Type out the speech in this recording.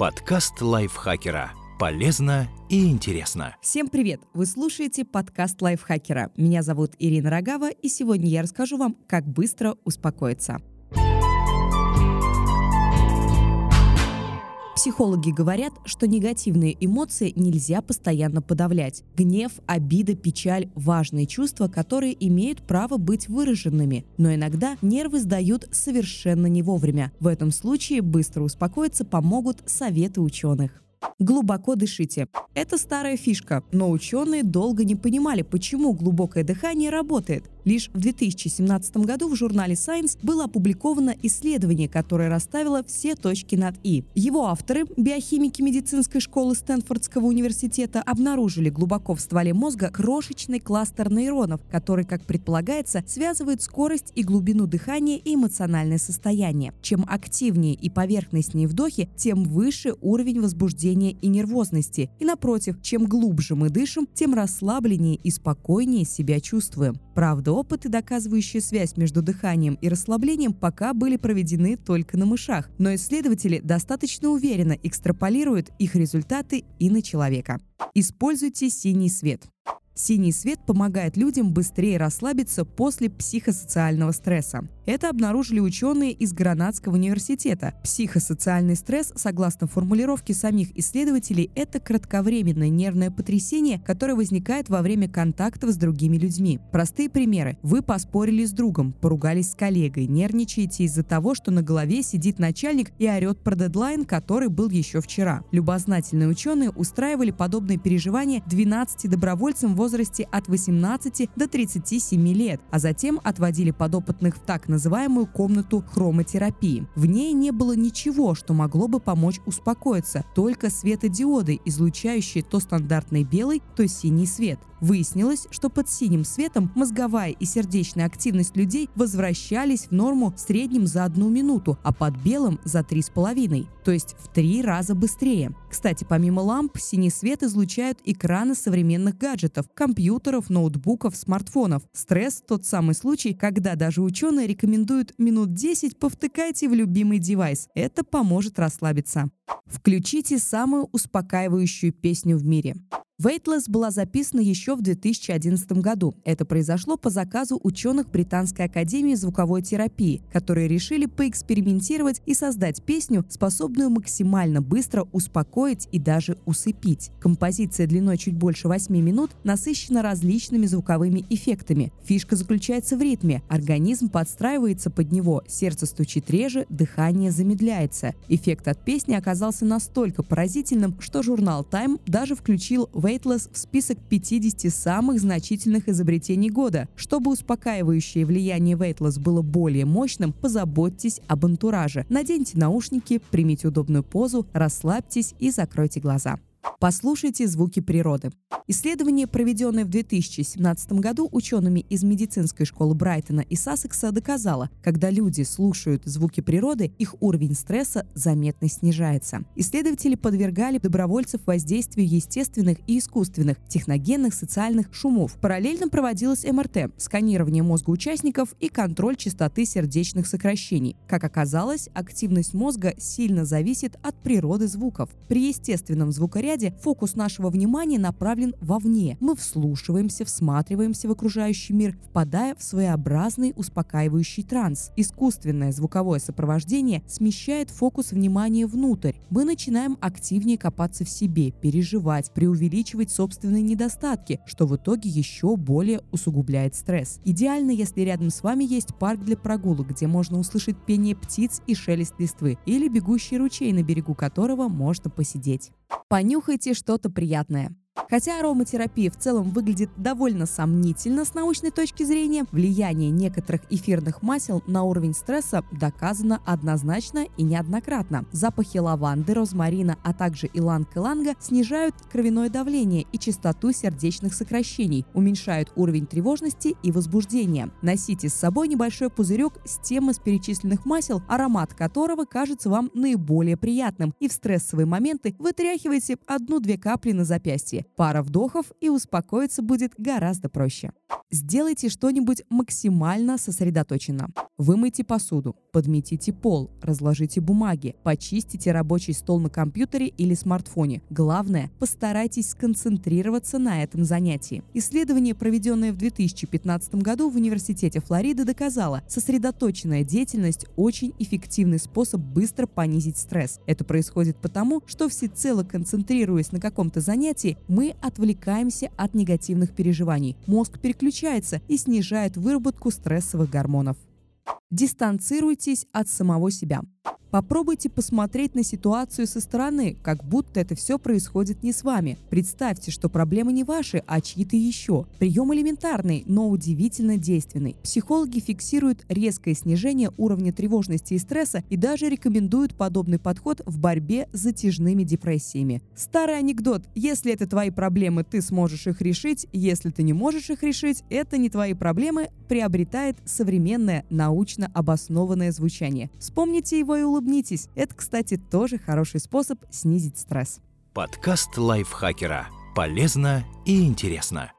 Подкаст Лайфхакера. Полезно и интересно. Всем привет! Вы слушаете подкаст Лайфхакера. Меня зовут Ирина Рогава, и сегодня я расскажу вам, как быстро успокоиться. Психологи говорят, что негативные эмоции нельзя постоянно подавлять. Гнев, обида, печаль – важные чувства, которые имеют право быть выраженными. Но иногда нервы сдают совершенно не вовремя. В этом случае быстро успокоиться помогут советы ученых. Глубоко дышите. Это старая фишка, но ученые долго не понимали, почему глубокое дыхание работает. Лишь в 2017 году в журнале Science было опубликовано исследование, которое расставило все точки над «и». Его авторы, биохимики медицинской школы Стэнфордского университета, обнаружили глубоко в стволе мозга крошечный кластер нейронов, который, как предполагается, связывает скорость и глубину дыхания и эмоциональное состояние. Чем активнее и поверхностнее вдохи, тем выше уровень возбуждения и нервозности. И напротив, чем глубже мы дышим, тем расслабленнее и спокойнее себя чувствуем. Правда, опыты, доказывающие связь между дыханием и расслаблением, пока были проведены только на мышах, но исследователи достаточно уверенно экстраполируют их результаты и на человека. Используйте синий свет. Синий свет помогает людям быстрее расслабиться после психосоциального стресса. Это обнаружили ученые из Гранадского университета. Психосоциальный стресс, согласно формулировке самих исследователей, это кратковременное нервное потрясение, которое возникает во время контактов с другими людьми. Простые примеры. Вы поспорили с другом, поругались с коллегой, нервничаете из-за того, что на голове сидит начальник и орет про дедлайн, который был еще вчера. Любознательные ученые устраивали подобные переживания 12 добровольцам в возрасте от 18 до 37 лет, а затем отводили подопытных в так называемую комнату хромотерапии. В ней не было ничего, что могло бы помочь успокоиться, только светодиоды, излучающие то стандартный белый, то синий свет. Выяснилось, что под синим светом мозговая и сердечная активность людей возвращались в норму в среднем за 1 минуту, а под белым за 3,5, то есть в 3 раза быстрее. Кстати, помимо ламп, синий свет излучают экраны современных гаджетов, компьютеров, ноутбуков, смартфонов. Стресс – тот самый случай, когда даже ученые рекомендуют минут 10 повтыкайте в любимый девайс. Это поможет расслабиться. Включите самую успокаивающую песню в мире. «Weightless» была записана еще в 2011 году. Это произошло по заказу ученых Британской академии звуковой терапии, которые решили поэкспериментировать и создать песню, способную максимально быстро успокоить и даже усыпить. Композиция длиной чуть больше 8 минут насыщена различными звуковыми эффектами. Фишка заключается в ритме. Организм подстраивается под него, сердце стучит реже, дыхание замедляется. Эффект от песни оказался настолько поразительным, что журнал Time даже включил Weightless в список 50 самых значительных изобретений года. Чтобы успокаивающее влияние Weightless было более мощным, позаботьтесь об антураже. Наденьте наушники, примите удобную позу, расслабьтесь и закройте глаза. Послушайте звуки природы. Исследование, проведенное в 2017 году учеными из медицинской школы Брайтона и Суссекса, доказало, когда люди слушают звуки природы, их уровень стресса заметно снижается. Исследователи подвергали добровольцев воздействию естественных и искусственных, техногенных, социальных шумов. Параллельно проводилось МРТ, сканирование мозга участников и контроль частоты сердечных сокращений. Как оказалось, активность мозга сильно зависит от природы звуков. При естественном звукоряде фокус нашего внимания направлен вовне. Мы вслушиваемся, всматриваемся в окружающий мир, впадая в своеобразный успокаивающий транс. Искусственное звуковое сопровождение смещает фокус внимания внутрь. Мы начинаем активнее копаться в себе, переживать, преувеличивать собственные недостатки, что в итоге еще более усугубляет стресс. Идеально, если рядом с вами есть парк для прогулок, где можно услышать пение птиц и шелест листвы, или бегущий ручей, на берегу которого можно посидеть. Понюхайте что-то приятное. Хотя ароматерапия в целом выглядит довольно сомнительно с научной точки зрения, влияние некоторых эфирных масел на уровень стресса доказано однозначно и неоднократно. Запахи лаванды, розмарина, а также иланг-иланга снижают кровяное давление и частоту сердечных сокращений, уменьшают уровень тревожности и возбуждения. Носите с собой небольшой пузырек с тем из перечисленных масел, аромат которого кажется вам наиболее приятным, и в стрессовые моменты вытряхивайте 1-2 капли на запястье. пара вдохов, и успокоиться будет гораздо проще. Сделайте что-нибудь максимально сосредоточенно. Вымойте посуду, подметите пол, разложите бумаги, почистите рабочий стол на компьютере или смартфоне. Главное, постарайтесь сконцентрироваться на этом занятии. Исследование, проведенное в 2015 году в Университете Флориды, доказало, сосредоточенная деятельность – очень эффективный способ быстро понизить стресс. Это происходит потому, что всецело концентрируясь на каком-то занятии, мы отвлекаемся от негативных переживаний. Мозг переключается и снижает выработку стрессовых гормонов. Дистанцируйтесь от самого себя. Попробуйте посмотреть на ситуацию со стороны, как будто это все происходит не с вами. Представьте, что проблемы не ваши, а чьи-то еще. Прием элементарный, но удивительно действенный. Психологи фиксируют резкое снижение уровня тревожности и стресса и даже рекомендуют подобный подход в борьбе с затяжными депрессиями. Старый анекдот: если это твои проблемы, ты сможешь их решить, если ты не можешь их решить, это не твои проблемы, приобретает современное научно обоснованное звучание. Вспомните его и улыбнитесь. Это, кстати, тоже хороший способ снизить стресс. Подкаст Лайфхакера. Полезно и интересно.